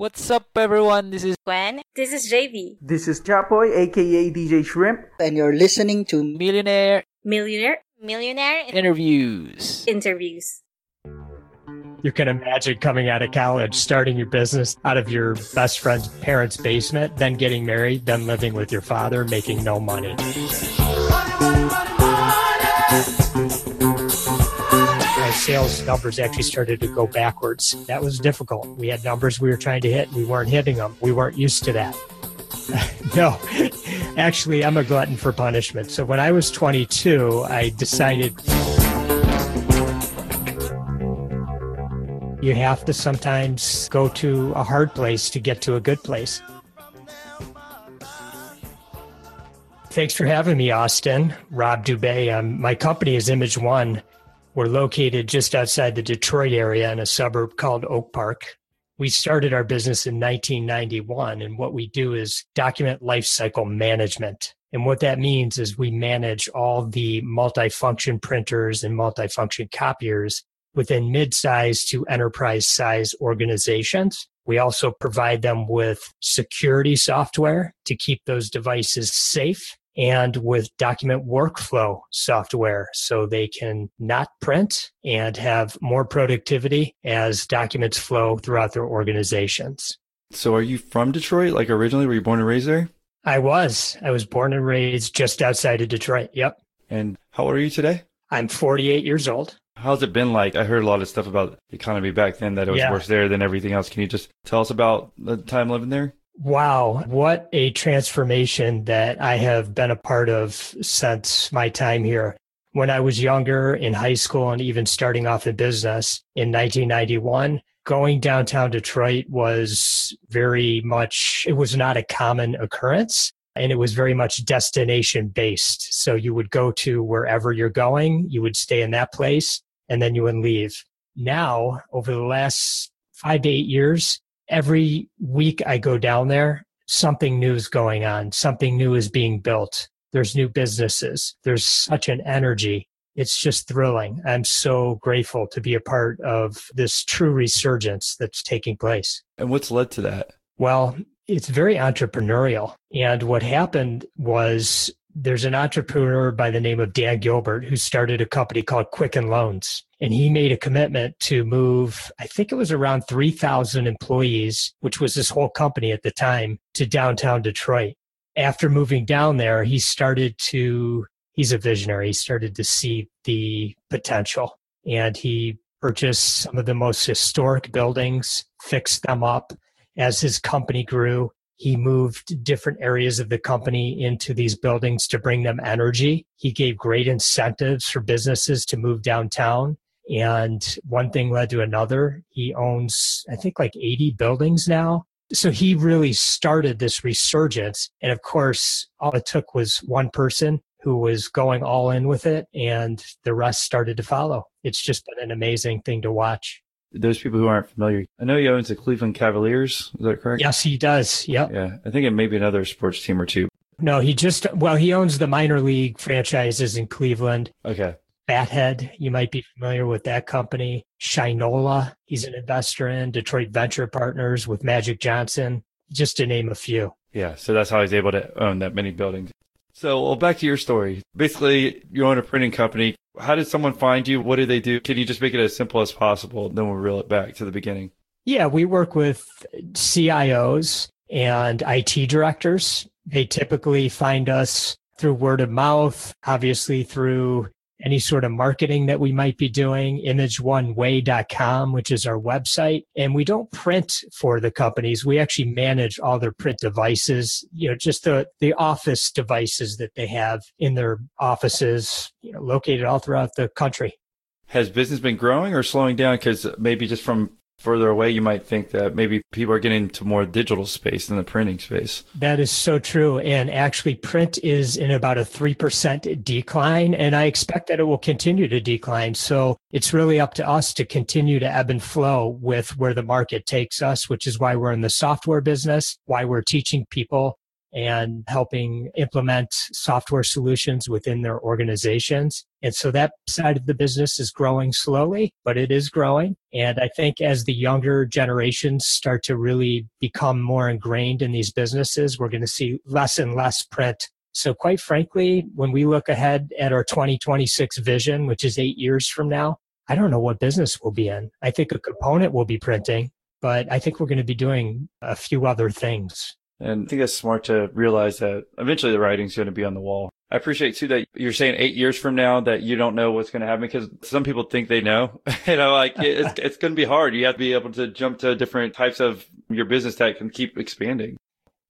What's up, everyone? This is Gwen. This is JV. This is Chapoy, aka DJ Shrimp. And you're listening to Millionaire Interviews. You can imagine coming out of college, starting your business out of your best friend's parents' basement, then getting married, then living with your father, making no money. My sales numbers actually started to go backwards. That was difficult. We had numbers we were trying to hit, and we weren't hitting them. We weren't used to that. No, actually, I'm a glutton for punishment. So when I was 22, I decided you have to sometimes go to a hard place to get to a good place. Thanks for having me, Austin. Rob Dubay. My company is Image One. We're located just outside the Detroit area in a suburb called Oak Park. We started our business in 1991, and what we do is document lifecycle management. And what that means is we manage all the multifunction printers and multifunction copiers within mid-size to enterprise-size organizations. We also provide them with security software to keep those devices safe, and with document workflow software so they can not print and have more productivity as documents flow throughout their organizations. So are you from Detroit? Like originally, were you born and raised there? I was born and raised just outside of Detroit. Yep. And how old are you today? I'm 48 years old. How's it been like? I heard a lot of stuff about the economy back then, that it was worse there than everything else. Can you just tell us about the time living there? Wow, what a transformation that I have been a part of since my time here. When I was younger in high school and even starting off in business in 1991, going downtown Detroit was it was not a common occurrence. And it was very much destination-based. So you would go to wherever you're going, you would stay in that place, and then you would leave. Now, over the last 5 to 8 years, every week I go down there, something new is going on. Something new is being built. There's new businesses. There's such an energy. It's just thrilling. I'm so grateful to be a part of this true resurgence that's taking place. And what's led to that? Well, it's very entrepreneurial. And what happened was there's an entrepreneur by the name of Dan Gilbert who started a company called Quicken Loans. And he made a commitment to move, I think it was around 3,000 employees, which was this whole company at the time, to downtown Detroit. After moving down there, he's a visionary. He started to see the potential. And he purchased some of the most historic buildings, fixed them up. As his company grew, he moved different areas of the company into these buildings to bring them energy. He gave great incentives for businesses to move downtown. And one thing led to another. He owns, I think, like 80 buildings now. So he really started this resurgence. And of course, all it took was one person who was going all in with it, and the rest started to follow. It's just been an amazing thing to watch. Those people who aren't familiar, I know he owns the Cleveland Cavaliers. Is that correct? Yes, he does. Yep. Yeah. I think it may be another sports team or two. No, he owns the minor league franchises in Cleveland. Okay. Fathead, you might be familiar with that company. Shinola, he's an investor in Detroit Venture Partners with Magic Johnson, just to name a few. Yeah. So that's how he's able to own that many buildings. So back to your story. Basically, you own a printing company. How did someone find you? What did they do? Can you just make it as simple as possible? Then we'll reel it back to the beginning. Yeah, we work with CIOs and IT directors. They typically find us through word of mouth, obviously through any sort of marketing that we might be doing, imageoneway.com, which is our website. And we don't print for the companies. We actually manage all their print devices, just the office devices that they have in their offices, located all throughout the country. Has business been growing or slowing down? Because maybe just from further away, you might think that maybe people are getting into more digital space than the printing space. That is so true. And actually, print is in about a 3% decline, and I expect that it will continue to decline. So it's really up to us to continue to ebb and flow with where the market takes us, which is why we're in the software business, why we're teaching people and helping implement software solutions within their organizations. And so that side of the business is growing slowly, but it is growing. And I think as the younger generations start to really become more ingrained in these businesses, we're going to see less and less print. So quite frankly, when we look ahead at our 2026 vision, which is 8 years from now, I don't know what business we'll be in. I think a component will be printing, but I think we're going to be doing a few other things. And I think that's smart to realize that eventually the writing's going to be on the wall. I appreciate too that you're saying 8 years from now that you don't know what's going to happen, because some people think they know. You know, like it's going to be hard. You have to be able to jump to different types of your business that can keep expanding.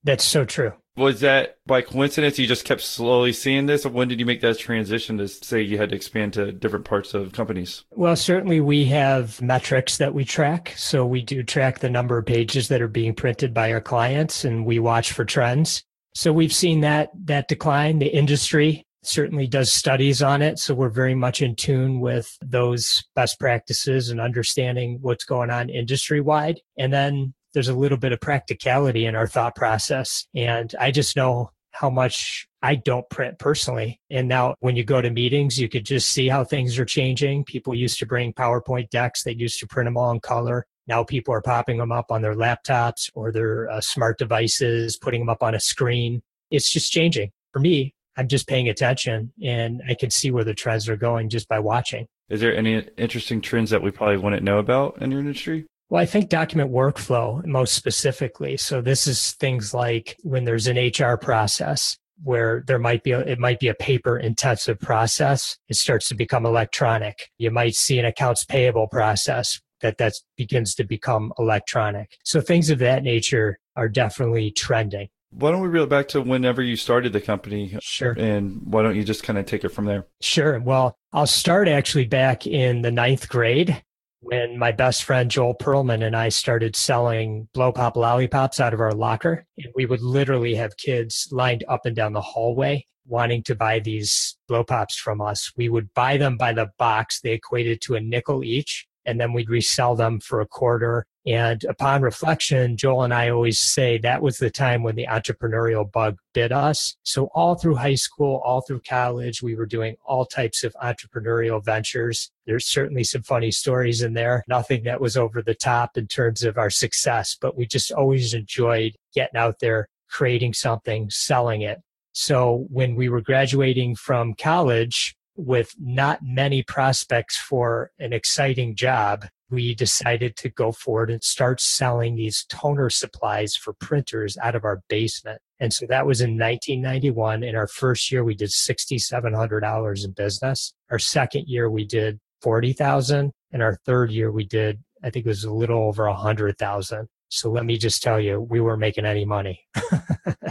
That's so true. Was that by coincidence? You just kept slowly seeing this? Or when did you make that transition to say you had to expand to different parts of companies? Well, certainly we have metrics that we track. So we do track the number of pages that are being printed by our clients, and we watch for trends. So we've seen that decline. The industry certainly does studies on it. So we're very much in tune with those best practices and understanding what's going on industry-wide. And then there's a little bit of practicality in our thought process. And I just know how much I don't print personally. And now when you go to meetings, you could just see how things are changing. People used to bring PowerPoint decks. They used to print them all in color. Now people are popping them up on their laptops or their smart devices, putting them up on a screen. It's just changing. For me, I'm just paying attention, and I can see where the trends are going just by watching. Is there any interesting trends that we probably wouldn't know about in your industry? Well, I think document workflow most specifically. So this is things like when there's an HR process where it might be a paper intensive process. It starts to become electronic. You might see an accounts payable process that begins to become electronic. So things of that nature are definitely trending. Why don't we reel back to whenever you started the company? Sure. And why don't you just kind of take it from there? Sure. Well, I'll start actually back in the 9th grade. When my best friend, Joel Perlman, and I started selling blow pop lollipops out of our locker, and we would literally have kids lined up and down the hallway wanting to buy these blow pops from us. We would buy them by the box. They equated to $0.05 each, and then we'd resell them for $0.25. And upon reflection, Joel and I always say that was the time when the entrepreneurial bug bit us. So all through high school, all through college, we were doing all types of entrepreneurial ventures. There's certainly some funny stories in there. Nothing that was over the top in terms of our success, but we just always enjoyed getting out there, creating something, selling it. So when we were graduating from college with not many prospects for an exciting job, we decided to go forward and start selling these toner supplies for printers out of our basement. And so that was in 1991. In our first year, we did $6,700 in business. Our second year, we did $40,000. And our third year, we did, I think it was a little over $100,000. So let me just tell you, we weren't making any money.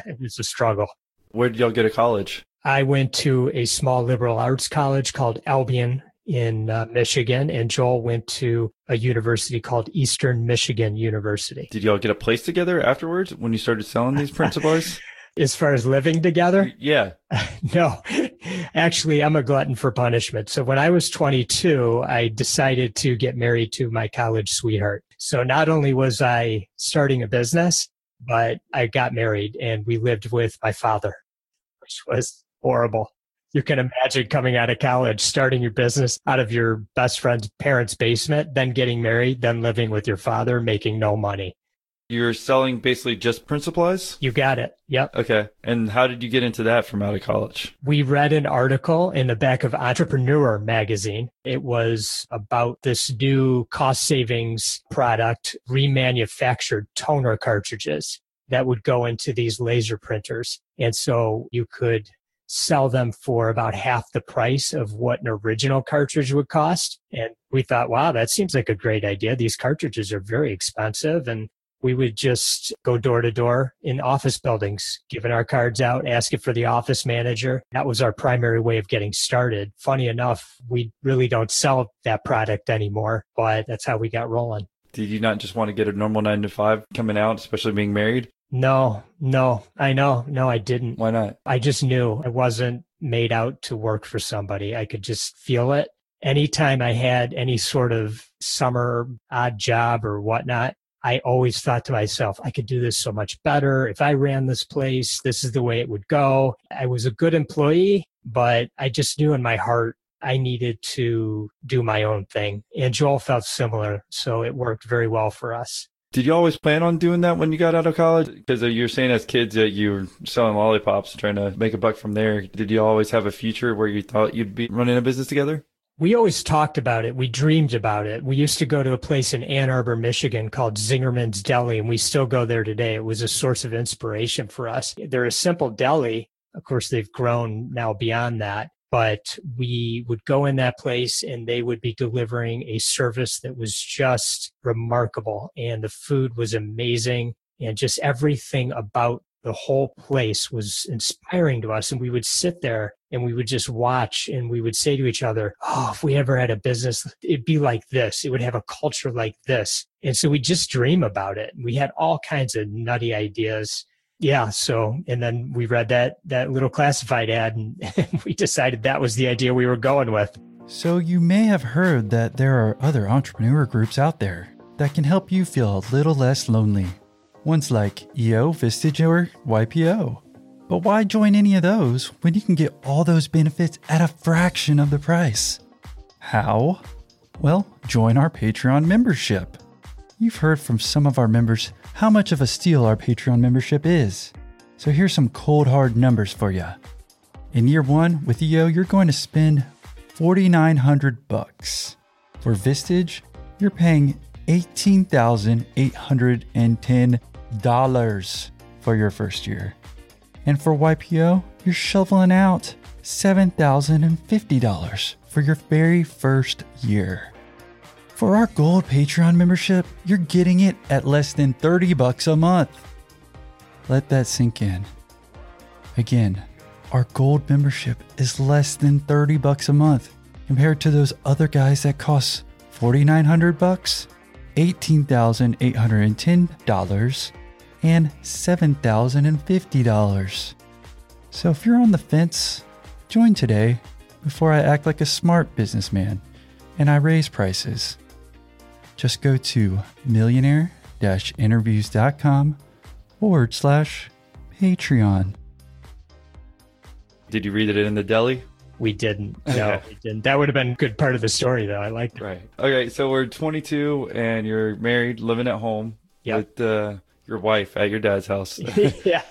It was a struggle. Where did y'all go to college? I went to a small liberal arts college called Albion in Michigan, and Joel went to a university called Eastern Michigan University. Did y'all get a place together afterwards when you started selling these prints of ours? As far as living together? Yeah. No. Actually, I'm a glutton for punishment. So when I was 22, I decided to get married to my college sweetheart. So not only was I starting a business, but I got married and we lived with my father, which was horrible. You can imagine coming out of college, starting your business out of your best friend's parents' basement, then getting married, then living with your father, making no money. You're selling basically just print supplies? You got it. Yep. Okay. And how did you get into that from out of college? We read an article in the back of Entrepreneur magazine. It was about this new cost savings product, remanufactured toner cartridges that would go into these laser printers. And so you could sell them for about half the price of what an original cartridge would cost. And we thought, wow, that seems like a great idea. These cartridges are very expensive. And we would just go door to door in office buildings, giving our cards out, asking for the office manager. That was our primary way of getting started. Funny enough, we really don't sell that product anymore, but that's how we got rolling. Did you not just want to get a normal 9-to-5 coming out, especially being married? No, I know. No, I didn't. Why not? I just knew I wasn't made out to work for somebody. I could just feel it. Anytime I had any sort of summer odd job or whatnot, I always thought to myself, I could do this so much better. If I ran this place, this is the way it would go. I was a good employee, but I just knew in my heart I needed to do my own thing. And Joel felt similar, so it worked very well for us. Did you always plan on doing that when you got out of college? Because you're saying as kids that you were selling lollipops, trying to make a buck from there. Did you always have a future where you thought you'd be running a business together? We always talked about it. We dreamed about it. We used to go to a place in Ann Arbor, Michigan called Zingerman's Deli, and we still go there today. It was a source of inspiration for us. They're a simple deli. Of course, they've grown now beyond that, but we would go in that place and they would be delivering a service that was just remarkable. And the food was amazing. And just everything about the whole place was inspiring to us. And we would sit there and we would just watch and we would say to each other, oh, if we ever had a business, it'd be like this. It would have a culture like this. And so we just dream about it. We had all kinds of nutty ideas. Yeah. So, and then we read that little classified ad and we decided that was the idea we were going with. So you may have heard that there are other entrepreneur groups out there that can help you feel a little less lonely. Ones like EO, Vistage, or YPO. But why join any of those when you can get all those benefits at a fraction of the price? How? Well, join our Patreon membership. You've heard from some of our members how much of a steal our Patreon membership is. So here's some cold hard numbers for you. In year one with EO, you're going to spend $4,900. For Vistage, you're paying $18,810 for your first year. And for YPO, you're shoveling out $7,050 for your very first year. For our Gold Patreon membership, you're getting it at less than $30 a month. Let that sink in. Again, our Gold membership is less than $30 a month compared to those other guys that cost $4,900, $18,810, and $7,050. So if you're on the fence, join today before I act like a smart businessman and I raise prices. Just go to millionaire-interviews.com/Patreon. Did you read it in the deli? We didn't. No, we didn't. That would have been a good part of the story, though. I liked it. Right. Okay, so we're 22 and you're married, living at home with your wife at your dad's house. Yeah.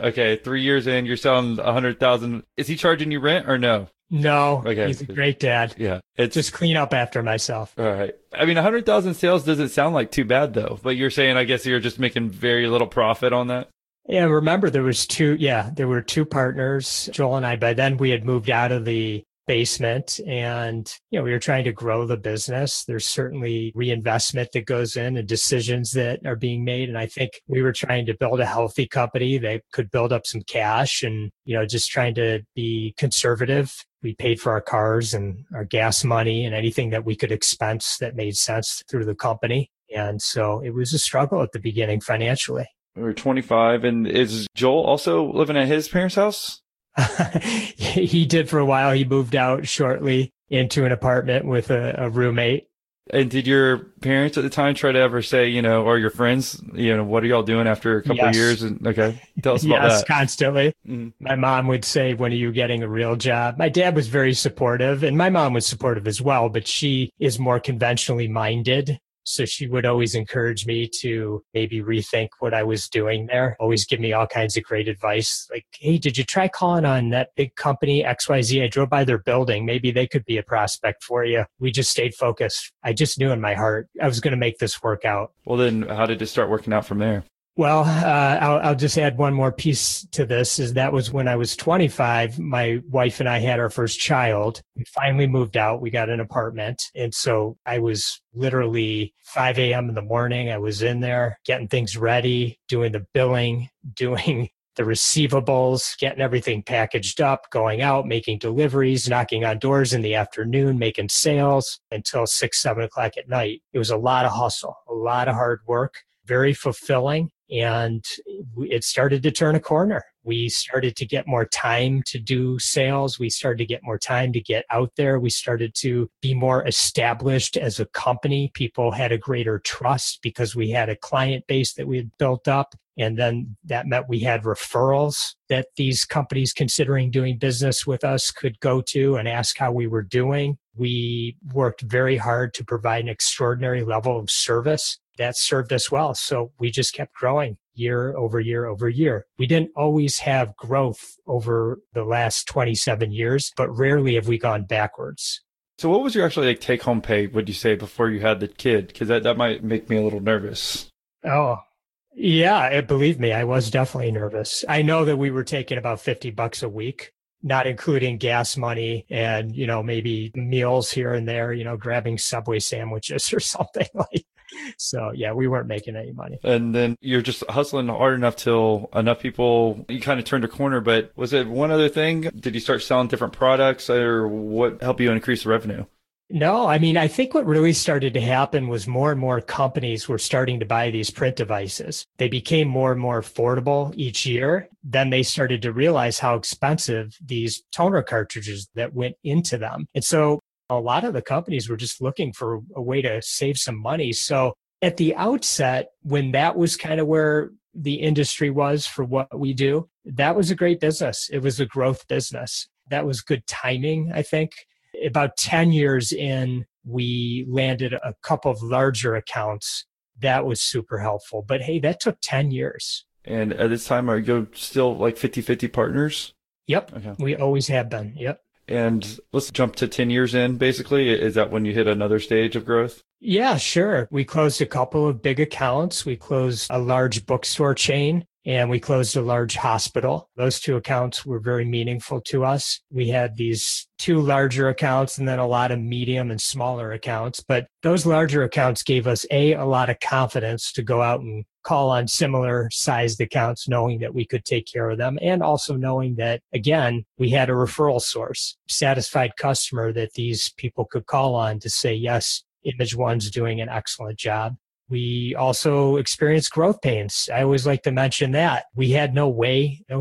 Okay, 3 years in, you're selling $100,000. Is he charging you rent or no? No. Okay. He's a great dad. Yeah. It's just clean up after myself. All right. I mean, 100,000 sales doesn't sound like too bad, though. But you're saying, I guess you're just making very little profit on that? Yeah, remember there were two partners, Joel and I. By then we had moved out of the basement and, we were trying to grow the business. There's certainly reinvestment that goes in and decisions that are being made. And I think we were trying to build a healthy company that could build up some cash and, just trying to be conservative. We paid for our cars and our gas money and anything that we could expense that made sense through the company. And so it was a struggle at the beginning financially. We were 25, and is Joel also living at his parents' house? He did for a while. He moved out shortly into an apartment with a roommate. And did your parents at the time try to ever say, or your friends, what are y'all doing after a couple of years? And okay, tell us about that. Yes, constantly. Mm-hmm. My mom would say, when are you getting a real job? My dad was very supportive, and my mom was supportive as well, but she is more conventionally minded. So she would always encourage me to maybe rethink what I was doing there, always give me all kinds of great advice. Like, hey, did you try calling on that big company, XYZ? I drove by their building. Maybe they could be a prospect for you. We just stayed focused. I just knew in my heart I was going to make this work out. Well, then how did it start working out from there? Well, I'll just add one more piece to this, is that was when I was 25, my wife and I had our first child. We finally moved out. We got an apartment. And so I was literally 5 a.m. in the morning. I was in there getting things ready, doing the billing, doing the receivables, getting everything packaged up, going out, making deliveries, knocking on doors in the afternoon, making sales until 6-7 o'clock at night. It was a lot of hustle, a lot of hard work, very fulfilling. And it started to turn a corner. We started to get more time to do sales. We started to get more time to get out there. We started to be more established as a company. People had a greater trust because we had a client base that we had built up. And then that meant we had referrals that these companies considering doing business with us could go to and ask how we were doing. We worked very hard to provide an extraordinary level of service that served us well. So we just kept growing year over year over year. We didn't always have growth over the last 27 years, but rarely have we gone backwards. So what was your actually like take home pay, would you say, before you had the kid? Because that might make me a little nervous. Oh, yeah. Believe me, I was definitely nervous. I know that we were taking about $50 a week, not including gas money and, you know, maybe meals here and there, you know, grabbing Subway sandwiches or something like. So yeah, we weren't making any money. And then you're just hustling hard enough till enough people, you kind of turned a corner, but was it one other thing? Did you start selling different products or what helped you increase the revenue? No, I mean, I think what really started to happen was more and more companies were starting to buy these print devices. They became more and more affordable each year. Then they started to realize how expensive these toner cartridges that went into them. And so a lot of the companies were just looking for a way to save some money. So at the outset, when that was kind of where the industry was for what we do, that was a great business. It was a growth business. That was good timing, I think. About 10 years in, we landed a couple of larger accounts. That was super helpful. But hey, that took 10 years. And at this time, are you still like 50-50 partners? Yep. Okay. We always have been. Yep. And let's jump to 10 years in, basically. Is that when you hit another stage of growth? Yeah, sure. We closed a couple of big accounts. We closed a large bookstore chain and we closed a large hospital. Those two accounts were very meaningful to us. We had these two larger accounts and then a lot of medium and smaller accounts. But those larger accounts gave us a lot of confidence to go out and call on similar sized accounts, knowing that we could take care of them. And also knowing that, again, we had a referral source, satisfied customer that these people could call on to say, yes, Image One's doing an excellent job. We also experienced growth pains. I always like to mention that. We had no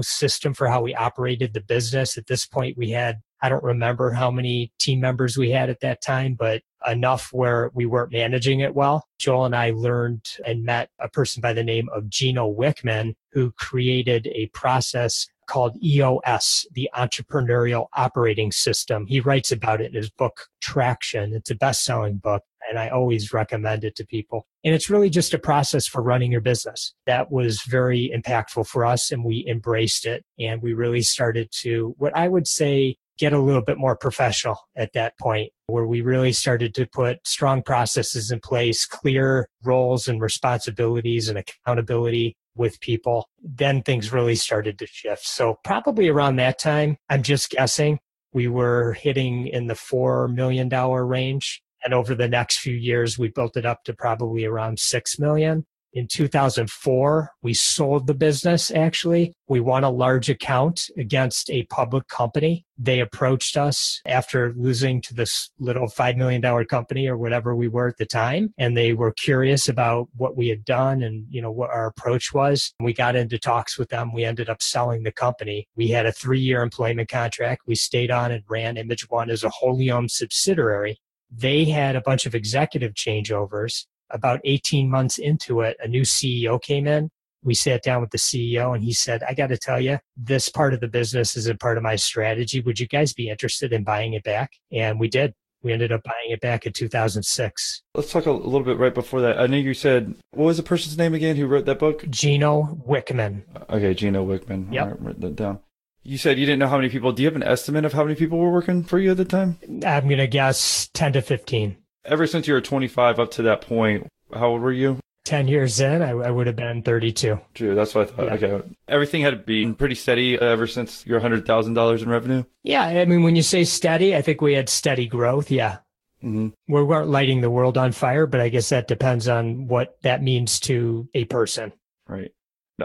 system for how we operated the business. At this point, we had, I don't remember how many team members we had at that time, but enough where we weren't managing it well. Joel and I learned and met a person by the name of Gino Wickman, who created a process called EOS, the Entrepreneurial Operating System. He writes about it in his book, Traction. It's a best-selling book, and I always recommend it to people. And it's really just a process for running your business. That was very impactful for us, and we embraced it. And we really started to, what I would say, get a little bit more professional at that point, where we really started to put strong processes in place, clear roles and responsibilities and accountability with people. Then things really started to shift. So probably around that time, I'm just guessing, we were hitting in the $4 million range. And over the next few years, we built it up to probably around $6 million. In 2004, we sold the business, actually. We won a large account against a public company. They approached us after losing to this little $5 million company or whatever we were at the time. And they were curious about what we had done and, you know, what our approach was. We got into talks with them. We ended up selling the company. We had a 3-year employment contract. We stayed on and ran Image One as a wholly owned subsidiary. They had a bunch of executive changeovers. About 18 months into it, a new CEO came in. We sat down with the CEO and he said, I got to tell you, this part of the business is a part of my strategy. Would you guys be interested in buying it back? And we did. We ended up buying it back in 2006. Let's talk a little bit right before that. I know you said, what was the person's name again who wrote that book? Gino Wickman. Okay, Gino Wickman. Yep. All right, write that down. You said you didn't know how many people. Do you have an estimate of how many people were working for you at the time? I'm going to guess 10 to 15. Ever since you were 25 up to that point, how old were you? 10 years in, I would have been 32. True, that's what I thought. Yeah. Okay. Everything had been pretty steady ever since your $100,000 in revenue? Yeah, I mean, when you say steady, I think we had steady growth, yeah. Mm-hmm. We weren't lighting the world on fire, but I guess that depends on what that means to a person. Right.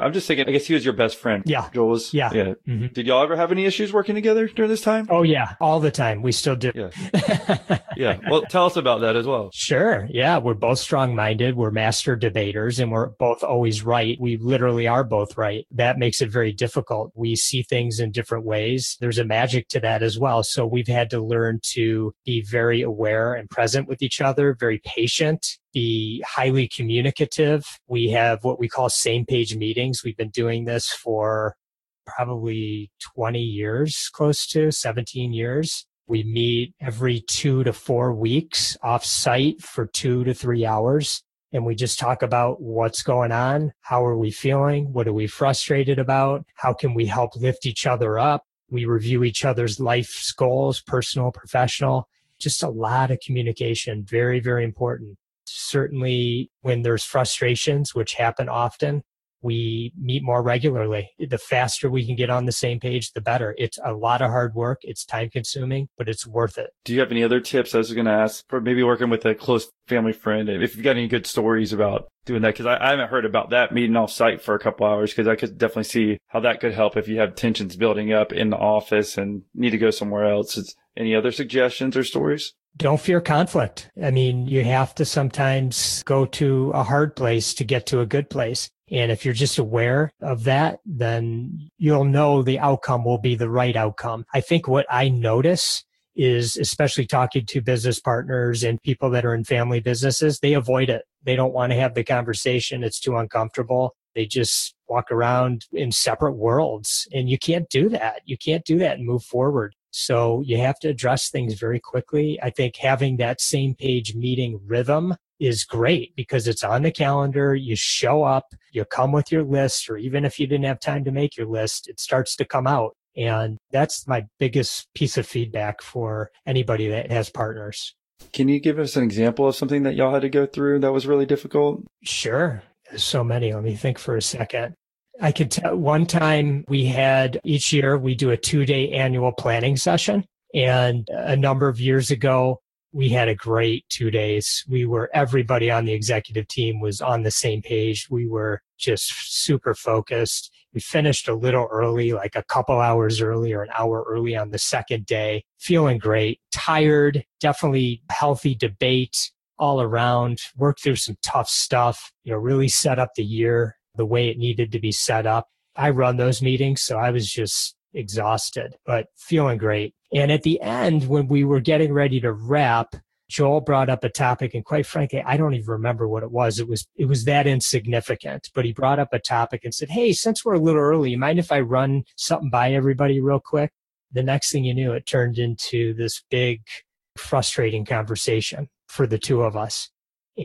I'm just thinking, I guess he was your best friend. Yeah. Joel was. Yeah. Yeah. Mm-hmm. Did y'all ever have any issues working together during this time? Oh, yeah. All the time. We still do. Yeah. Yeah. Well, tell us about that as well. Sure. Yeah. We're both strong-minded. We're master debaters and we're both always right. We literally are both right. That makes it very difficult. We see things in different ways. There's a magic to that as well. So we've had to learn to be very aware and present with each other, very patient, be highly communicative. We have what we call same page meetings. We've been doing this for probably 20 years, close to 17 years. We meet every 2 to 4 weeks off site for 2 to 3 hours. And we just talk about what's going on. How are we feeling? What are we frustrated about? How can we help lift each other up? We review each other's life's goals, personal, professional, just a lot of communication. Very, very important. Certainly when there's frustrations, which happen often, we meet more regularly. The faster we can get on the same page, the better. It's a lot of hard work. It's time consuming, but it's worth it. Do you have any other tips? I was going to ask for maybe working with a close family friend, if you've got any good stories about doing that, because I haven't heard about that meeting off site for a couple hours, because I could definitely see how that could help if you have tensions building up in the office and need to go somewhere else. Any other suggestions or stories? Don't fear conflict. I mean, you have to sometimes go to a hard place to get to a good place. And if you're just aware of that, then you'll know the outcome will be the right outcome. I think what I notice is, especially talking to business partners and people that are in family businesses, they avoid it. They don't want to have the conversation. It's too uncomfortable. They just walk around in separate worlds. And you can't do that. You can't do that and move forward. So you have to address things very quickly. I think having that same page meeting rhythm is great because it's on the calendar. You show up, you come with your list, or even if you didn't have time to make your list, it starts to come out. And that's my biggest piece of feedback for anybody that has partners. Can you give us an example of something that y'all had to go through that was really difficult? Sure. There's so many. Let me think for a second. I could tell one time each year we do a 2-day annual planning session. And a number of years ago, we had a great 2 days. Everybody on the executive team was on the same page. We were just super focused. We finished a little early, like a couple hours early or an hour early on the second day, feeling great, tired, definitely healthy debate all around, worked through some tough stuff, really set up the year the way it needed to be set up. I run those meetings, so I was just exhausted, but feeling great. And at the end, when we were getting ready to wrap, Joel brought up a topic, and quite frankly, I don't even remember what it was. It was that insignificant, but he brought up a topic and said, "Hey, since we're a little early, you mind if I run something by everybody real quick?" The next thing you knew, it turned into this big, frustrating conversation for the two of us.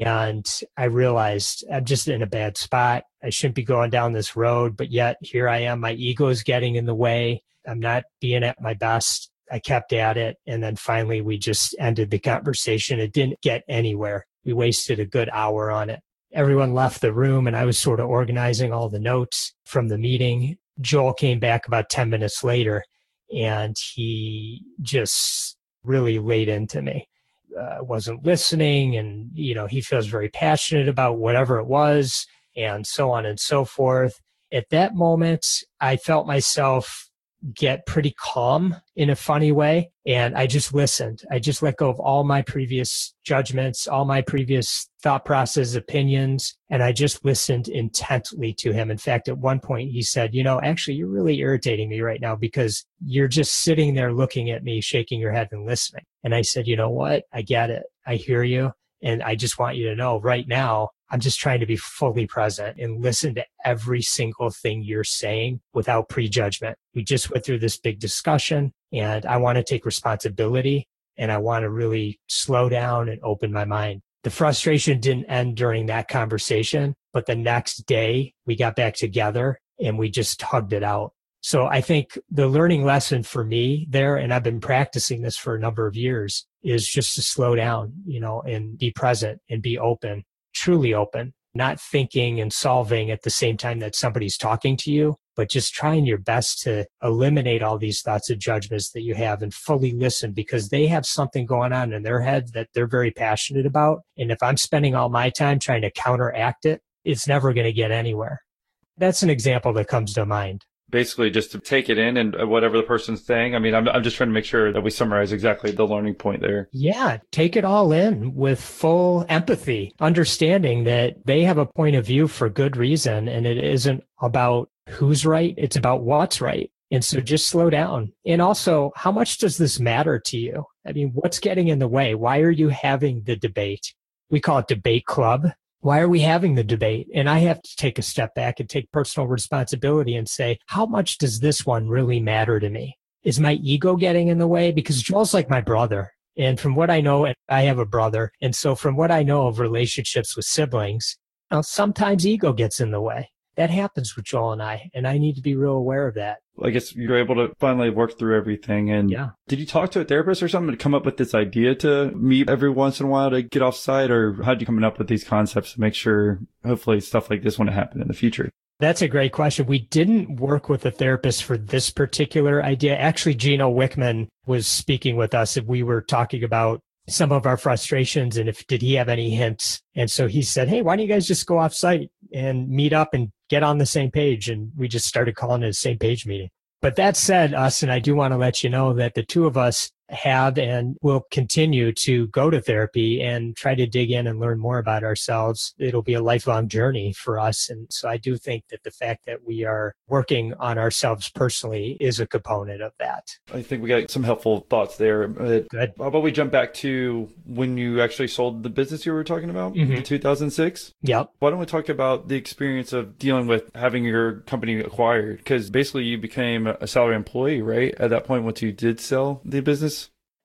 And I realized I'm just in a bad spot. I shouldn't be going down this road, but yet here I am. My ego is getting in the way. I'm not being at my best. I kept at it. And then finally, we just ended the conversation. It didn't get anywhere. We wasted a good hour on it. Everyone left the room, and I was sort of organizing all the notes from the meeting. Joel came back about 10 minutes later, and he just really laid into me. Wasn't listening, and he feels very passionate about whatever it was, and so on and so forth. At that moment, I felt myself get pretty calm in a funny way, and I just listened. I just let go of all my previous judgments, all my previous thought process, opinions, and I just listened intently to him. In fact, at one point he said, "Actually, you're really irritating me right now because you're just sitting there looking at me, shaking your head and listening." And I said, "You know what? I get it. I hear you. And I just want you to know right now, I'm just trying to be fully present and listen to every single thing you're saying without prejudgment. We just went through this big discussion, and I want to take responsibility, and I want to really slow down and open my mind." The frustration didn't end during that conversation, but the next day we got back together and we just hugged it out. So I think the learning lesson for me there, and I've been practicing this for a number of years, is just to slow down, and be present and be open. Truly open, not thinking and solving at the same time that somebody's talking to you, but just trying your best to eliminate all these thoughts and judgments that you have and fully listen, because they have something going on in their head that they're very passionate about. And if I'm spending all my time trying to counteract it, it's never going to get anywhere. That's an example that comes to mind. Basically, just to take it in and whatever the person's saying. I mean, I'm just trying to make sure that we summarize exactly the learning point there. Yeah, take it all in with full empathy, understanding that they have a point of view for good reason, and it isn't about who's right, it's about what's right. And so just slow down. And also, how much does this matter to you? I mean, what's getting in the way? Why are you having the debate? We call it debate club. Why are we having the debate? And I have to take a step back and take personal responsibility and say, how much does this one really matter to me? Is my ego getting in the way? Because Joel's like my brother. And from what I know, and I have a brother. And so from what I know of relationships with siblings, now sometimes ego gets in the way. That happens with Joel and I need to be real aware of that. I guess you're able to finally work through everything. And yeah. Did you talk to a therapist or something to come up with this idea to meet every once in a while to get off site? Or how did you come up with these concepts to make sure hopefully stuff like this won't happen in the future? That's a great question. We didn't work with a therapist for this particular idea. Actually, Gino Wickman was speaking with us and we were talking about some of our frustrations and if did he have any hints. And so he said, hey, why don't you guys just go off site and meet up and get on the same page? And we just started calling it a same page meeting. But that said, Austin, I do want to let you know that the two of us have and will continue to go to therapy and try to dig in and learn more about ourselves. It'll be a lifelong journey for us. And so I do think that the fact that we are working on ourselves personally is a component of that. I think we got some helpful thoughts there. Good. How about we jump back to when you actually sold the business you were talking about in 2006? Yep. Why don't we talk about the experience of dealing with having your company acquired? Because basically you became a salary employee, right? At that point, once you did sell the business?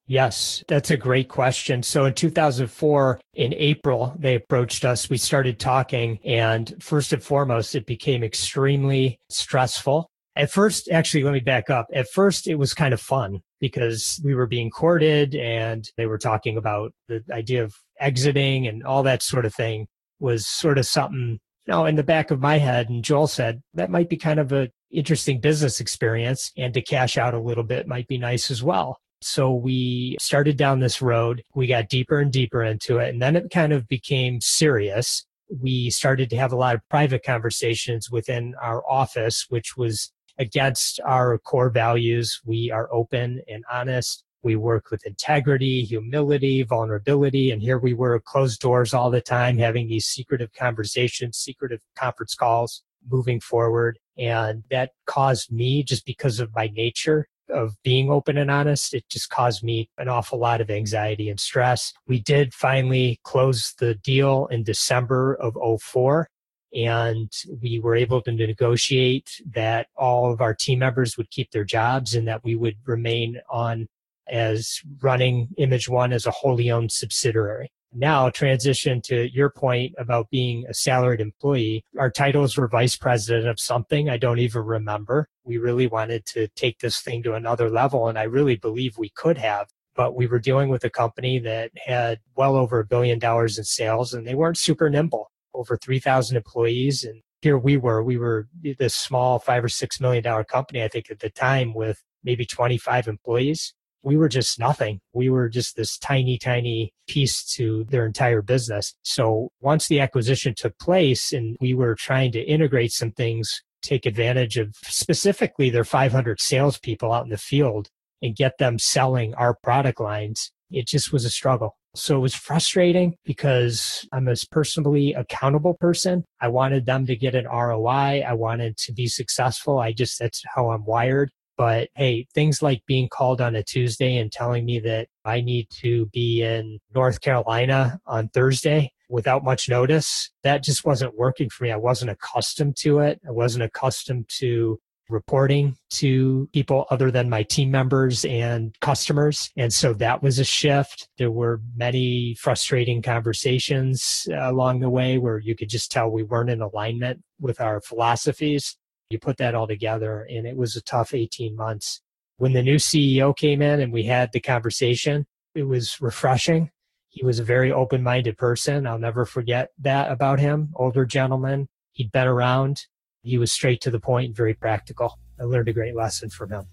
Yes, that's a great question. So in 2004, in April, they approached us. We started talking. And first and foremost, it became extremely stressful. At first, actually, let me back up. At first, it was kind of fun because we were being courted and they were talking about the idea of exiting and all that sort of thing was sort of something, you know, in the back of my head. And Joel said, that might be kind of an interesting business experience and to cash out a little bit might be nice as well. So we started down this road. We got deeper and deeper into it. And then it kind of became serious. We started to have a lot of private conversations within our office, which was against our core values. We are open and honest. We work with integrity, humility, vulnerability. And here we were closed doors all the time, having these secretive conversations, secretive conference calls moving forward. And that caused me, just because of my nature of being open and honest, it just caused me an awful lot of anxiety and stress. We did finally close the deal in December of 2004, and we were able to negotiate that all of our team members would keep their jobs and that we would remain on as running Image One as a wholly owned subsidiary. Now transition to your point about being a salaried employee. Our titles were vice president of something. I don't even remember. We really wanted to take this thing to another level. And I really believe we could have, but we were dealing with a company that had well over $1 billion in sales and they weren't super nimble, over 3,000 employees. And here we were this small $5 or $6 million company, I think at the time with maybe 25 employees. We were just nothing. We were just this tiny, tiny piece to their entire business. So once the acquisition took place and we were trying to integrate some things, take advantage of specifically their 500 salespeople out in the field and get them selling our product lines, it just was a struggle. So it was frustrating because I'm a personally accountable person. I wanted them to get an ROI. I wanted to be successful. That's how I'm wired. But hey, things like being called on a Tuesday and telling me that I need to be in North Carolina on Thursday without much notice, that just wasn't working for me. I wasn't accustomed to it. I wasn't accustomed to reporting to people other than my team members and customers. And so that was a shift. There were many frustrating conversations along the way where you could just tell we weren't in alignment with our philosophies. You put that all together and it was a tough 18 months. When the new CEO came in and we had the conversation, it was refreshing. He was a very open-minded person. I'll never forget that about him. Older gentleman. He'd been around. He was straight to the point and very practical. I learned a great lesson from him.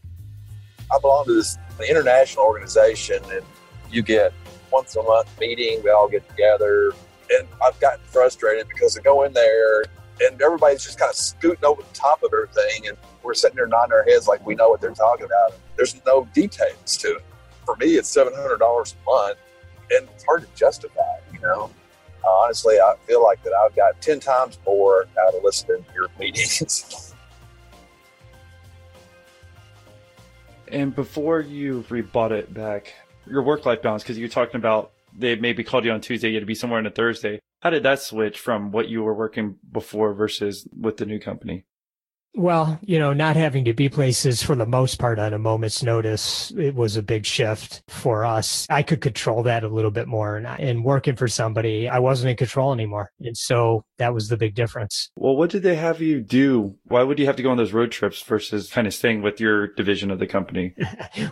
I belong to this international organization and you get once a month meeting. We all get together and I've gotten frustrated because I go in there and everybody's just kind of scooting over the top of everything, and we're sitting there nodding our heads like we know what they're talking about. There's no details to it. For me, it's $700 a month, and it's hard to justify, you know. Honestly, I feel like that I've got 10 times more out of listening to your meetings. And before you rebut it back, your work-life balance, because you're talking about they maybe called you on Tuesday, you had to be somewhere on a Thursday. How did that switch from what you were working before versus with the new company? Well, you know, not having to be places for the most part on a moment's notice, it was a big shift for us. I could control that a little bit more. And working for somebody, I wasn't in control anymore. And so that was the big difference. Well, what did they have you do? Why would you have to go on those road trips versus kind of staying with your division of the company?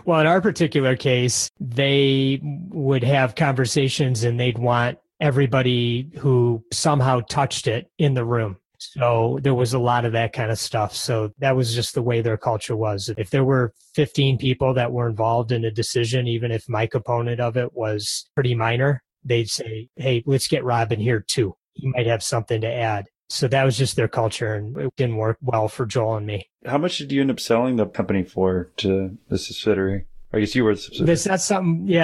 Well, in our particular case, they would have conversations and they'd want everybody who somehow touched it in the room. So there was a lot of that kind of stuff. So that was just the way their culture was. If there were 15 people that were involved in a decision, even if my component of it was pretty minor, they'd say, hey, let's get Rob in here too. He might have something to add. So that was just their culture, and it didn't work well for Joel and me. How much did you end up selling the company for to the subsidiary? I guess you were the subsidiary.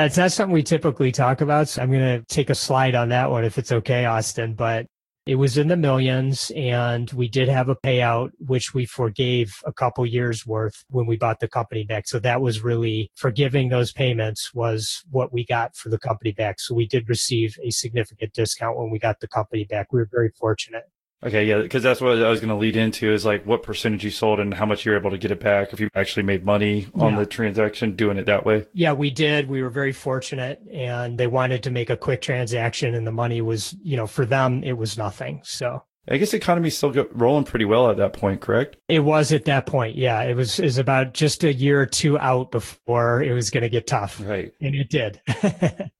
It's not something we typically talk about. So I'm going to take a slide on that one if it's okay, Austin, but it was in the millions, and we did have a payout, which we forgave a couple years worth when we bought the company back. So that was really forgiving those payments was what we got for the company back. So we did receive a significant discount when we got the company back. We were very fortunate. Okay. Yeah. Cause that's what I was going to lead into is like what percentage you sold and how much you're able to get it back if you actually made money on the transaction doing it that way. Yeah, we did. We were very fortunate, and they wanted to make a quick transaction, and the money was, you know, for them, it was nothing. So I guess the economy still got rolling pretty well at that point, correct? It was at that point. Yeah. It was about just a year or two out before it was going to get tough. Right. And it did.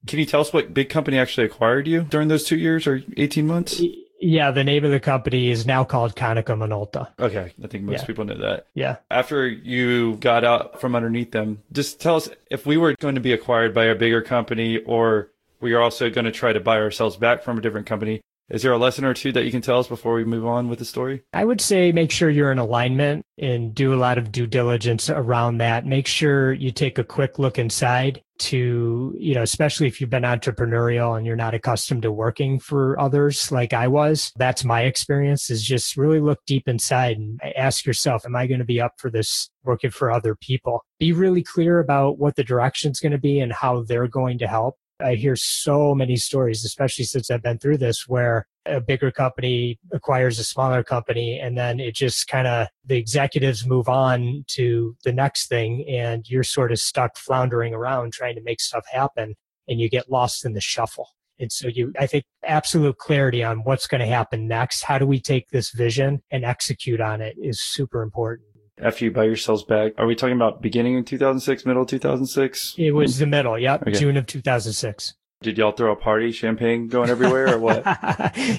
Can you tell us what big company actually acquired you during those 2 years or 18 months? Yeah, the name of the company is now called Konica Minolta. Okay, I think most people know that. Yeah. After you got out from underneath them, just tell us if we were going to be acquired by a bigger company, or we are also going to try to buy ourselves back from a different company. Is there a lesson or two that you can tell us before we move on with the story? I would say make sure you're in alignment and do a lot of due diligence around that. Make sure you take a quick look inside to, you know, especially if you've been entrepreneurial and you're not accustomed to working for others like I was. That's my experience, is just really look deep inside and ask yourself, am I going to be up for this working for other people? Be really clear about what the direction's going to be and how they're going to help. I hear so many stories, especially since I've been through this, where a bigger company acquires a smaller company, and then it just kind of, the executives move on to the next thing, and you're sort of stuck floundering around trying to make stuff happen, and you get lost in the shuffle. And so I think absolute clarity on what's going to happen next, how do we take this vision and execute on it, is super important. After you buy yourselves back, are we talking about beginning in 2006, middle of 2006? It was the middle, yep, okay. June of 2006. Did y'all throw a party, champagne going everywhere, or what?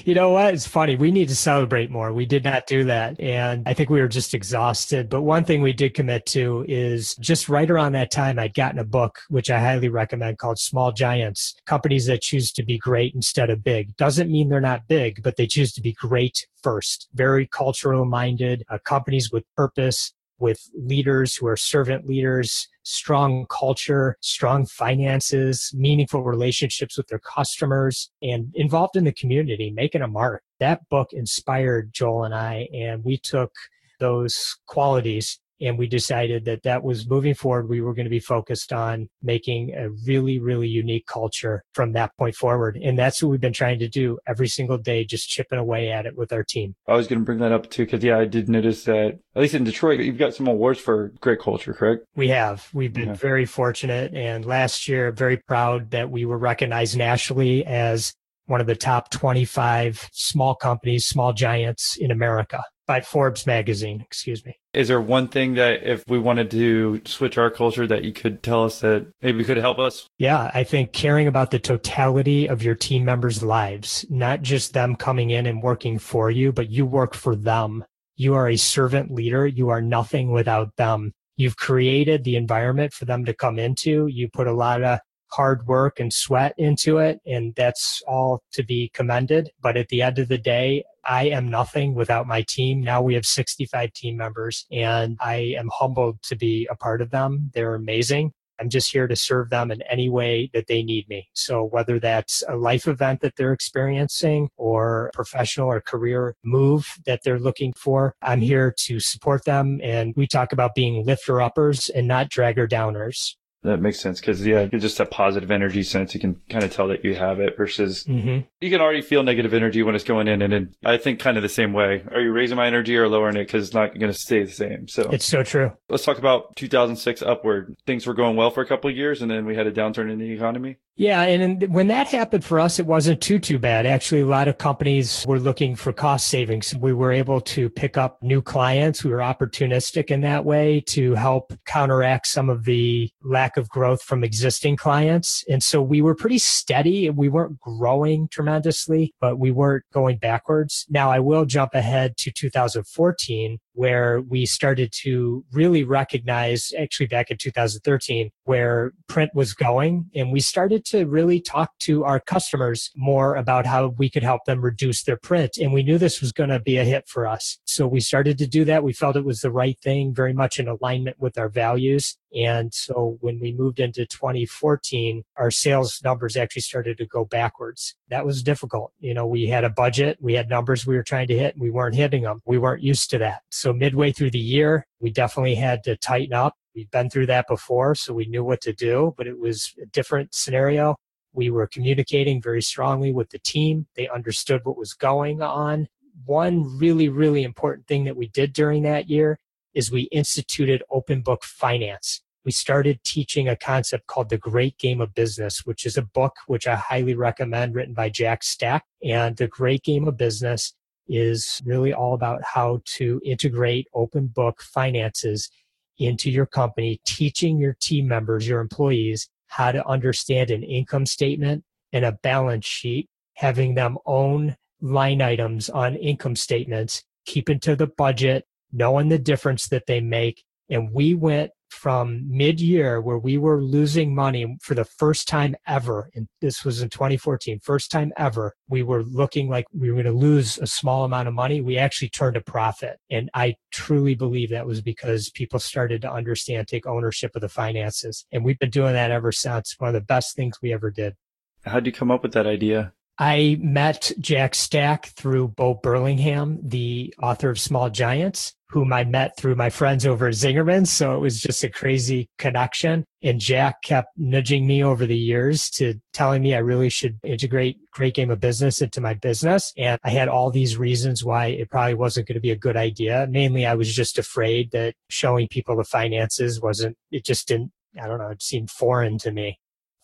You know what? It's funny. We need to celebrate more. We did not do that. And I think we were just exhausted. But one thing we did commit to is just right around that time, I'd gotten a book, which I highly recommend, called Small Giants, Companies That Choose to Be Great Instead of Big. Doesn't mean they're not big, but they choose to be great first. Very cultural minded, companies with purpose, with leaders who are servant leaders, strong culture, strong finances, meaningful relationships with their customers, and involved in the community, making a mark. That book inspired Joel and I, and we took those qualities and we decided that was moving forward. We were going to be focused on making a really, really unique culture from that point forward. And that's what we've been trying to do every single day, just chipping away at it with our team. I was going to bring that up too, because I did notice that, at least in Detroit, you've got some awards for great culture, correct? We have. We've been very fortunate. And last year, very proud that we were recognized nationally as one of the top 25 small companies, small giants in America by Forbes magazine, excuse me. Is there one thing that if we wanted to switch our culture that you could tell us that maybe could help us? Yeah, I think caring about the totality of your team members' lives, not just them coming in and working for you, but you work for them. You are a servant leader. You are nothing without them. You've created the environment for them to come into. You put a lot of hard work and sweat into it, and that's all to be commended. But at the end of the day, I am nothing without my team. Now we have 65 team members, and I am humbled to be a part of them. They're amazing. I'm just here to serve them in any way that they need me. So whether that's a life event that they're experiencing or a professional or career move that they're looking for, I'm here to support them. And we talk about being lifter-uppers and not dragger-downers. That makes sense because, yeah, just that positive energy sense, you can kind of tell that you have it versus you can already feel negative energy when it's going in. And then I think kind of the same way. Are you raising my energy or lowering it? Because it's not going to stay the same. So it's so true. Let's talk about 2006 upward. Things were going well for a couple of years and then we had a downturn in the economy. Yeah. And when that happened for us, it wasn't too bad. Actually, a lot of companies were looking for cost savings. We were able to pick up new clients. We were opportunistic in that way to help counteract some of the lack of growth from existing clients. And so we were pretty steady. We weren't growing tremendously, but we weren't going backwards. Now, I will jump ahead to 2014, where we started to really recognize, actually back in 2013, where print was going. And we started to really talk to our customers more about how we could help them reduce their print. And we knew this was going to be a hit for us. So we started to do that. We felt it was the right thing, very much in alignment with our values. And so when we moved into 2014, our sales numbers actually started to go backwards. That was difficult. You know, we had a budget, we had numbers we were trying to hit, and we weren't hitting them. We weren't used to that. So midway through the year, we definitely had to tighten up. We've been through that before, so we knew what to do, but it was a different scenario. We were communicating very strongly with the team. They understood what was going on. One really, really important thing that we did during that year is we instituted open book finance. We started teaching a concept called The Great Game of Business, which is a book which I highly recommend, written by Jack Stack. And The Great Game of Business is really all about how to integrate open book finances into your company, teaching your team members, your employees, how to understand an income statement and a balance sheet, having them own line items on income statements, keeping to the budget, knowing the difference that they make. And we went from mid-year where we were losing money for the first time ever, and this was in 2014, first time ever, we were looking like we were going to lose a small amount of money. We actually turned a profit. And I truly believe that was because people started to understand, take ownership of the finances. And we've been doing that ever since. One of the best things we ever did. How'd you come up with that idea? I met Jack Stack through Bo Burlingham, the author of Small Giants, whom I met through my friends over at Zingerman's. So it was just a crazy connection. And Jack kept nudging me over the years to telling me I really should integrate Great Game of Business into my business. And I had all these reasons why it probably wasn't going to be a good idea. Mainly, I was just afraid that showing people the finances wasn't, it just didn't, I don't know, it seemed foreign to me.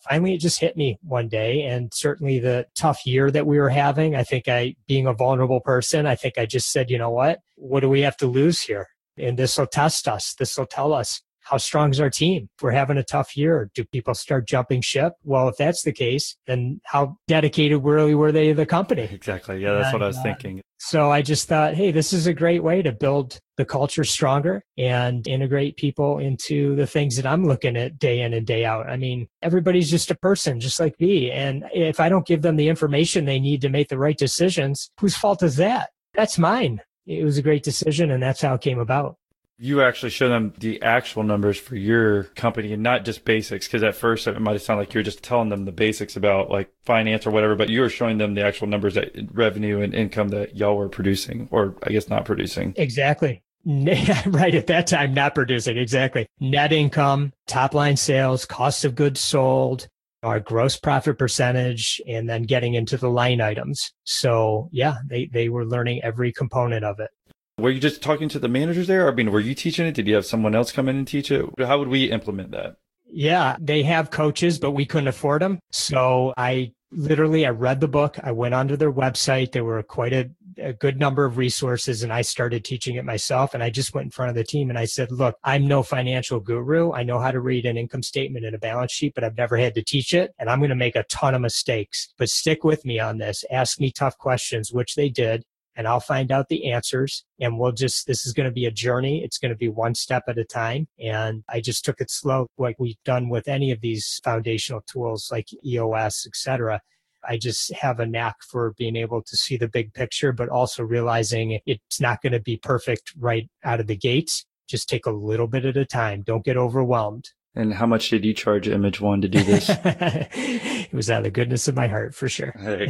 Finally, it just hit me one day, and certainly the tough year that we were having, I think I, being a vulnerable person, I think I just said, you know what do we have to lose here? And this will test us. This will tell us how strong is our team. If we're having a tough year, do people start jumping ship? Well, if that's the case, then how dedicated really were they to the company? Exactly. Yeah, that's what I was thinking. So I just thought, hey, this is a great way to build the culture stronger and integrate people into the things that I'm looking at day in and day out. I mean, everybody's just a person, just like me. And if I don't give them the information they need to make the right decisions, whose fault is that? That's mine. It was a great decision, and that's how it came about. You actually show them the actual numbers for your company and not just basics. Because at first it might sound like you're just telling them the basics about like finance or whatever, but you were showing them the actual numbers, that revenue and income that y'all were producing, or I guess not producing. Exactly. Right at that time, not producing. Exactly. Net income, top line sales, cost of goods sold, our gross profit percentage, and then getting into the line items. So yeah, they were learning every component of it. Were you just talking to the managers there? I mean, were you teaching it? Did you have someone else come in and teach it? How would we implement that? Yeah, they have coaches, but we couldn't afford them. So I read the book. I went onto their website. There were quite a good number of resources, and I started teaching it myself. And I just went in front of the team and I said, look, I'm no financial guru. I know how to read an income statement and a balance sheet, but I've never had to teach it. And I'm going to make a ton of mistakes, but stick with me on this. Ask me tough questions, which they did. And I'll find out the answers, and this is going to be a journey. It's going to be one step at a time. And I just took it slow, like we've done with any of these foundational tools like EOS, et cetera. I just have a knack for being able to see the big picture, but also realizing it's not going to be perfect right out of the gates. Just take a little bit at a time. Don't get overwhelmed. And how much did you charge Image One to do this? It was out of the goodness of my heart, for sure. There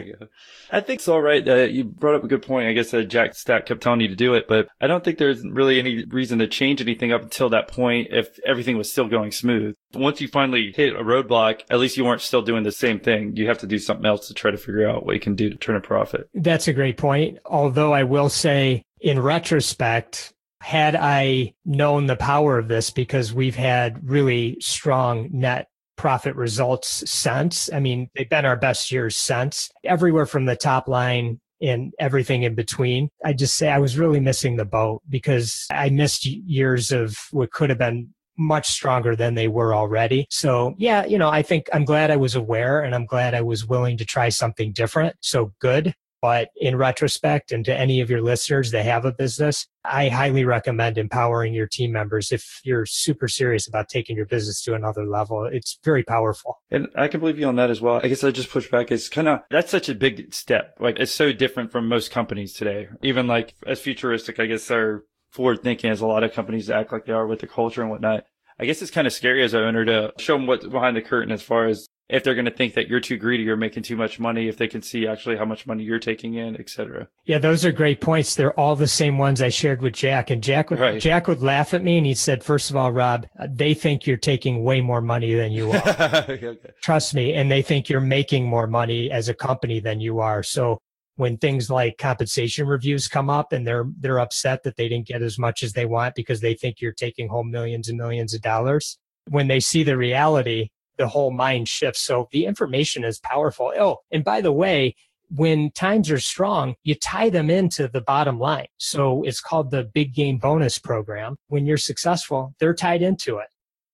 you go. I think it's all right. You brought up a good point. I guess Jack Stack kept telling you to do it, but I don't think there's really any reason to change anything up until that point if everything was still going smooth. Once you finally hit a roadblock, at least you weren't still doing the same thing. You have to do something else to try to figure out what you can do to turn a profit. That's a great point. Although I will say, in retrospect, had I known the power of this, because we've had really strong net profit results since. I mean, they've been our best years since, everywhere from the top line and everything in between. I just say I was really missing the boat because I missed years of what could have been much stronger than they were already. So yeah, I think I'm glad I was aware and I'm glad I was willing to try something different. So good. But in retrospect, and to any of your listeners that have a business, I highly recommend empowering your team members if you're super serious about taking your business to another level. It's very powerful. And I can believe you on that as well. I guess I just push back. It's that's such a big step. Like, it's so different from most companies today. Even like as futuristic, I guess they're forward thinking as a lot of companies act like they are with the culture and whatnot. I guess it's kind of scary as an owner to show them what's behind the curtain as far as if they're going to think that you're too greedy or making too much money, if they can see actually how much money you're taking in, et cetera. Yeah, those are great points. They're all the same ones I shared with Jack. And Jack would laugh at me and he said, first of all, Rob, they think you're taking way more money than you are. Okay. Trust me. And they think you're making more money as a company than you are. So when things like compensation reviews come up and they're upset that they didn't get as much as they want because they think you're taking home millions and millions of dollars, when they see the reality, the whole mind shifts. So the information is powerful. Oh, and by the way, when times are strong, you tie them into the bottom line. So it's called the Big Game Bonus Program. When you're successful, they're tied into it.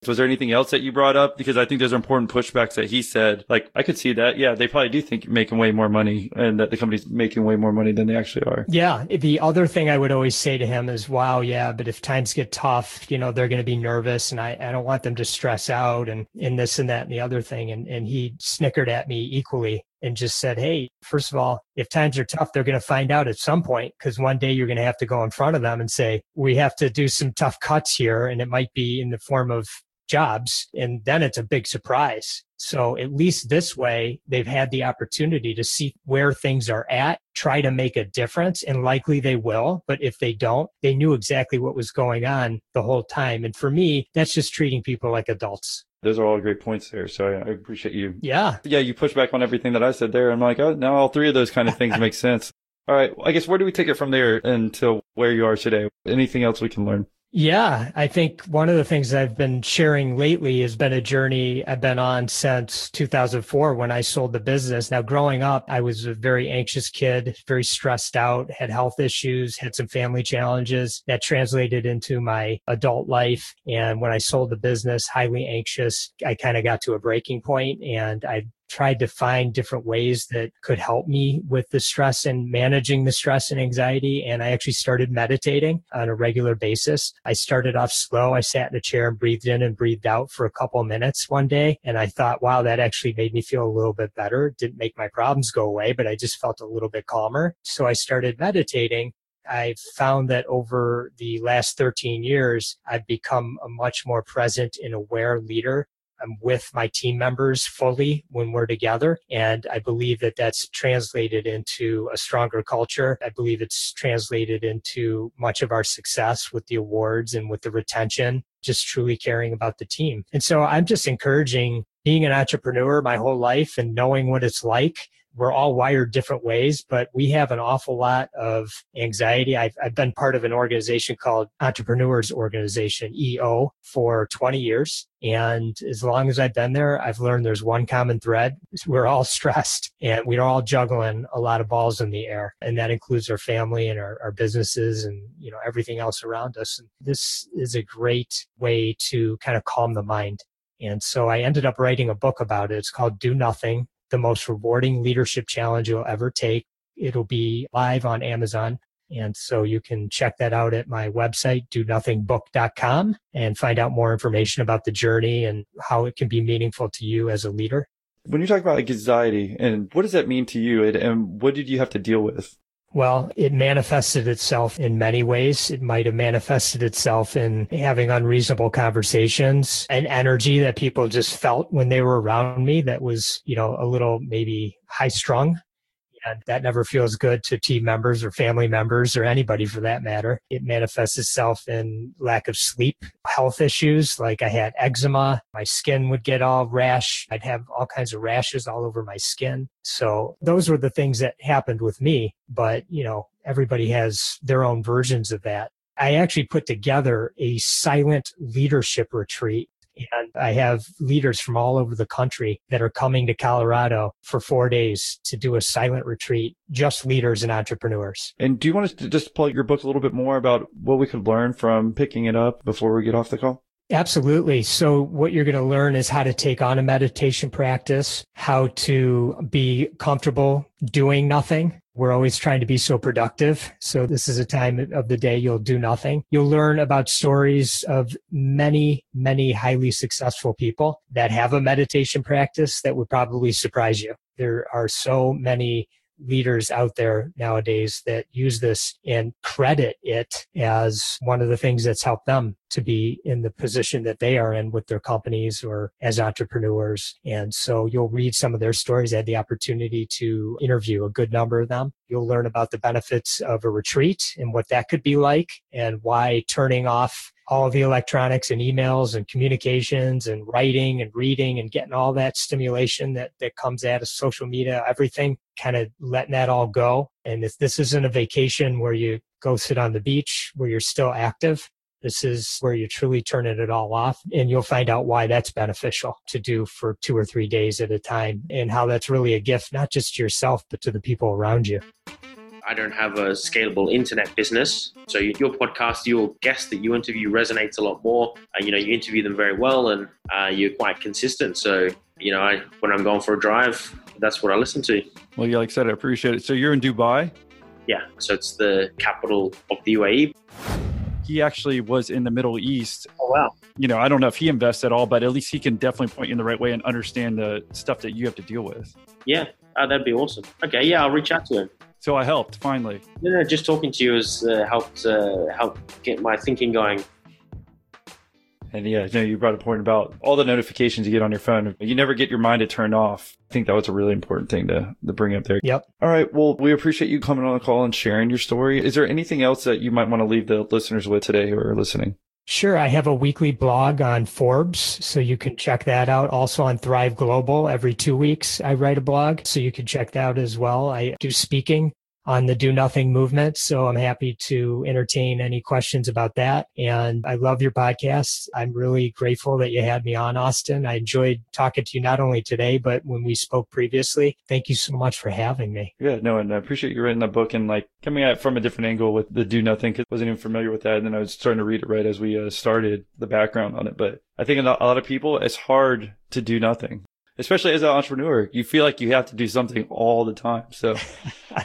Was there anything else that you brought up? Because I think those are important pushbacks that he said. Like, I could see that. Yeah, they probably do think you're making way more money and that the company's making way more money than they actually are. Yeah. The other thing I would always say to him is, wow, yeah, but if times get tough, they're going to be nervous and I don't want them to stress out and this and that and the other thing. And he snickered at me equally and just said, hey, first of all, if times are tough, they're going to find out at some point, because one day you're going to have to go in front of them and say, we have to do some tough cuts here. And it might be in the form of jobs. And then it's a big surprise. So at least this way, they've had the opportunity to see where things are at, try to make a difference, and likely they will. But if they don't, they knew exactly what was going on the whole time. And for me, that's just treating people like adults. Those are all great points there. So I appreciate you. Yeah. Yeah. You push back on everything that I said there. I'm like, oh, now all three of those kind of things make sense. All right. I guess where do we take it from there until where you are today? Anything else we can learn? Yeah, I think one of the things I've been sharing lately has been a journey I've been on since 2004 when I sold the business. Now, growing up, I was a very anxious kid, very stressed out, had health issues, had some family challenges that translated into my adult life. And when I sold the business, highly anxious, I kind of got to a breaking point and I tried to find different ways that could help me with the stress and managing the stress and anxiety. And I actually started meditating on a regular basis. I started off slow. I sat in a chair and breathed in and breathed out for a couple minutes one day. And I thought, wow, that actually made me feel a little bit better. It didn't make my problems go away, but I just felt a little bit calmer. So I started meditating. I've found that over the last 13 years, I've become a much more present and aware leader. I'm with my team members fully when we're together. And I believe that that's translated into a stronger culture. I believe it's translated into much of our success with the awards and with the retention, just truly caring about the team. And so I'm just encouraging, being an entrepreneur my whole life and knowing what it's like. We're all wired different ways, but we have an awful lot of anxiety. I've been part of an organization called Entrepreneurs Organization, EO, for 20 years. And as long as I've been there, I've learned there's one common thread. We're all stressed and we're all juggling a lot of balls in the air. And that includes our family and our businesses and everything else around us. And this is a great way to kind of calm the mind. And so I ended up writing a book about it. It's called Do Nothing, the most rewarding leadership challenge you'll ever take. It'll be live on Amazon. And so you can check that out at my website, donothingbook.com, and find out more information about the journey and how it can be meaningful to you as a leader. When you talk about like anxiety, and what does that mean to you, and what did you have to deal with? Well, it manifested itself in many ways. It might have manifested itself in having unreasonable conversations and energy that people just felt when they were around me that was, you know, a little maybe high strung. And that never feels good to team members or family members or anybody for that matter. It manifests itself in lack of sleep, health issues. Like I had eczema, my skin would get all rash. I'd have all kinds of rashes all over my skin. So those were the things that happened with me. But, you know, everybody has their own versions of that. I actually put together a silent leadership retreat. And I have leaders from all over the country that are coming to Colorado for 4 days to do a silent retreat, just leaders and entrepreneurs. And do you want us to just plug your book a little bit more about what we could learn from picking it up before we get off the call? Absolutely. So what you're going to learn is how to take on a meditation practice, how to be comfortable doing nothing. We're always trying to be so productive. So this is a time of the day you'll do nothing. You'll learn about stories of many, many highly successful people that have a meditation practice that would probably surprise you. There are so many leaders out there nowadays that use this and credit it as one of the things that's helped them to be in the position that they are in with their companies or as entrepreneurs. And so you'll read some of their stories. I had the opportunity to interview a good number of them. You'll learn about the benefits of a retreat and what that could be like and why turning off all the electronics and emails and communications and writing and reading and getting all that stimulation that comes out of social media, everything, kind of letting that all go. And if this isn't a vacation where you go sit on the beach where you're still active, this is where you're truly turning it all off. And you'll find out why that's beneficial to do for 2 or 3 days at a time and how that's really a gift, not just to yourself, but to the people around you. I don't have a scalable internet business. So your podcast, your guest that you interview resonates a lot more. You interview them very well and you're quite consistent. So, when I'm going for a drive, that's what I listen to. Well, yeah, like I said, I appreciate it. So you're in Dubai? Yeah. So it's the capital of the UAE. He actually was in the Middle East. Oh, wow. I don't know if he invests at all, but at least he can definitely point you in the right way and understand the stuff that you have to deal with. Yeah. Oh, that'd be awesome. Okay. Yeah. I'll reach out to him. So I helped, finally. No, just talking to you has helped get my thinking going. And you brought a point about all the notifications you get on your phone. You never get your mind to turn off. I think that was a really important thing to bring up there. Yep. All right. Well, we appreciate you coming on the call and sharing your story. Is there anything else that you might want to leave the listeners with today who are listening? Sure. I have a weekly blog on Forbes, so you can check that out. Also on Thrive Global, every 2 weeks, I write a blog, so you can check that out as well. I do speaking on the Do Nothing movement, so I'm happy to entertain any questions about that. And I love your podcast. I'm really grateful that you had me on, Austin. I enjoyed talking to you not only today, but when we spoke previously. Thank you so much for having me. Yeah, no, and I appreciate you writing the book and coming at it from a different angle with the Do Nothing, because I wasn't even familiar with that. And then I was starting to read it right as we started the background on it. But I think a lot of people, it's hard to do nothing. Especially as an entrepreneur, you feel like you have to do something all the time. So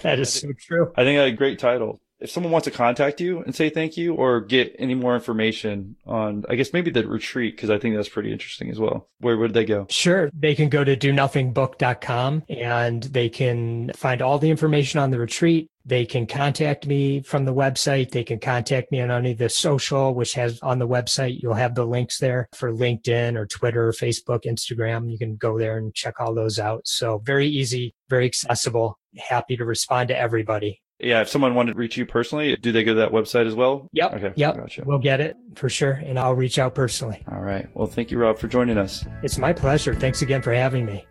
that is so true. I think that's a great title. If someone wants to contact you and say thank you or get any more information on, I guess, maybe the retreat, because I think that's pretty interesting as well. Where would they go? Sure. They can go to donothingbook.com and they can find all the information on the retreat. They can contact me from the website. They can contact me on any of the social, which has on the website, you'll have the links there for LinkedIn or Twitter, or Facebook, Instagram. You can go there and check all those out. So very easy, very accessible, happy to respond to everybody. Yeah, if someone wanted to reach you personally, do they go to that website as well? Yep. Okay. Yep. Gotcha. We'll get it for sure. And I'll reach out personally. All right. Well, thank you, Rob, for joining us. It's my pleasure. Thanks again for having me.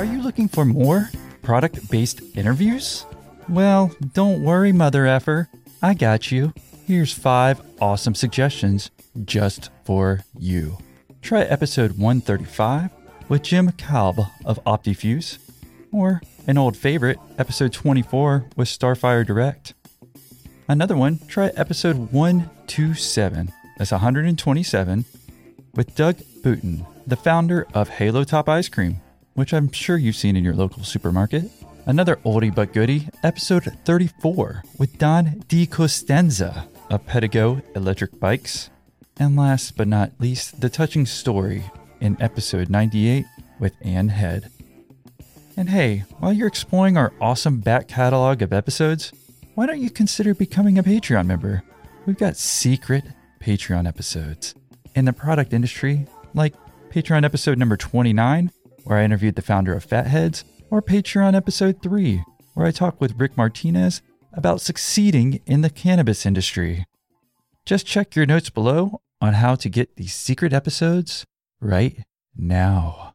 Are you looking for more product-based interviews? Well, don't worry, mother effer. I got you. Here's 5 awesome suggestions just for you. Try episode 135 with Jim Kalb of OptiFuse, or an old favorite, episode 24 with Starfire Direct. Another one, try episode 127, that's 127, with Doug Booten, the founder of Halo Top Ice Cream, which I'm sure you've seen in your local supermarket. Another oldie but goodie, episode 34 with Don DiCostanza of Pedego Electric Bikes. And last but not least, the touching story in episode 98 with Ann Head. And hey, while you're exploring our awesome back catalog of episodes, why don't you consider becoming a Patreon member? We've got secret Patreon episodes in the product industry, like Patreon episode number 29, where I interviewed the founder of Fatheads, or Patreon episode 3, where I talk with Rick Martinez about succeeding in the cannabis industry. Just check your notes below on how to get these secret episodes right now.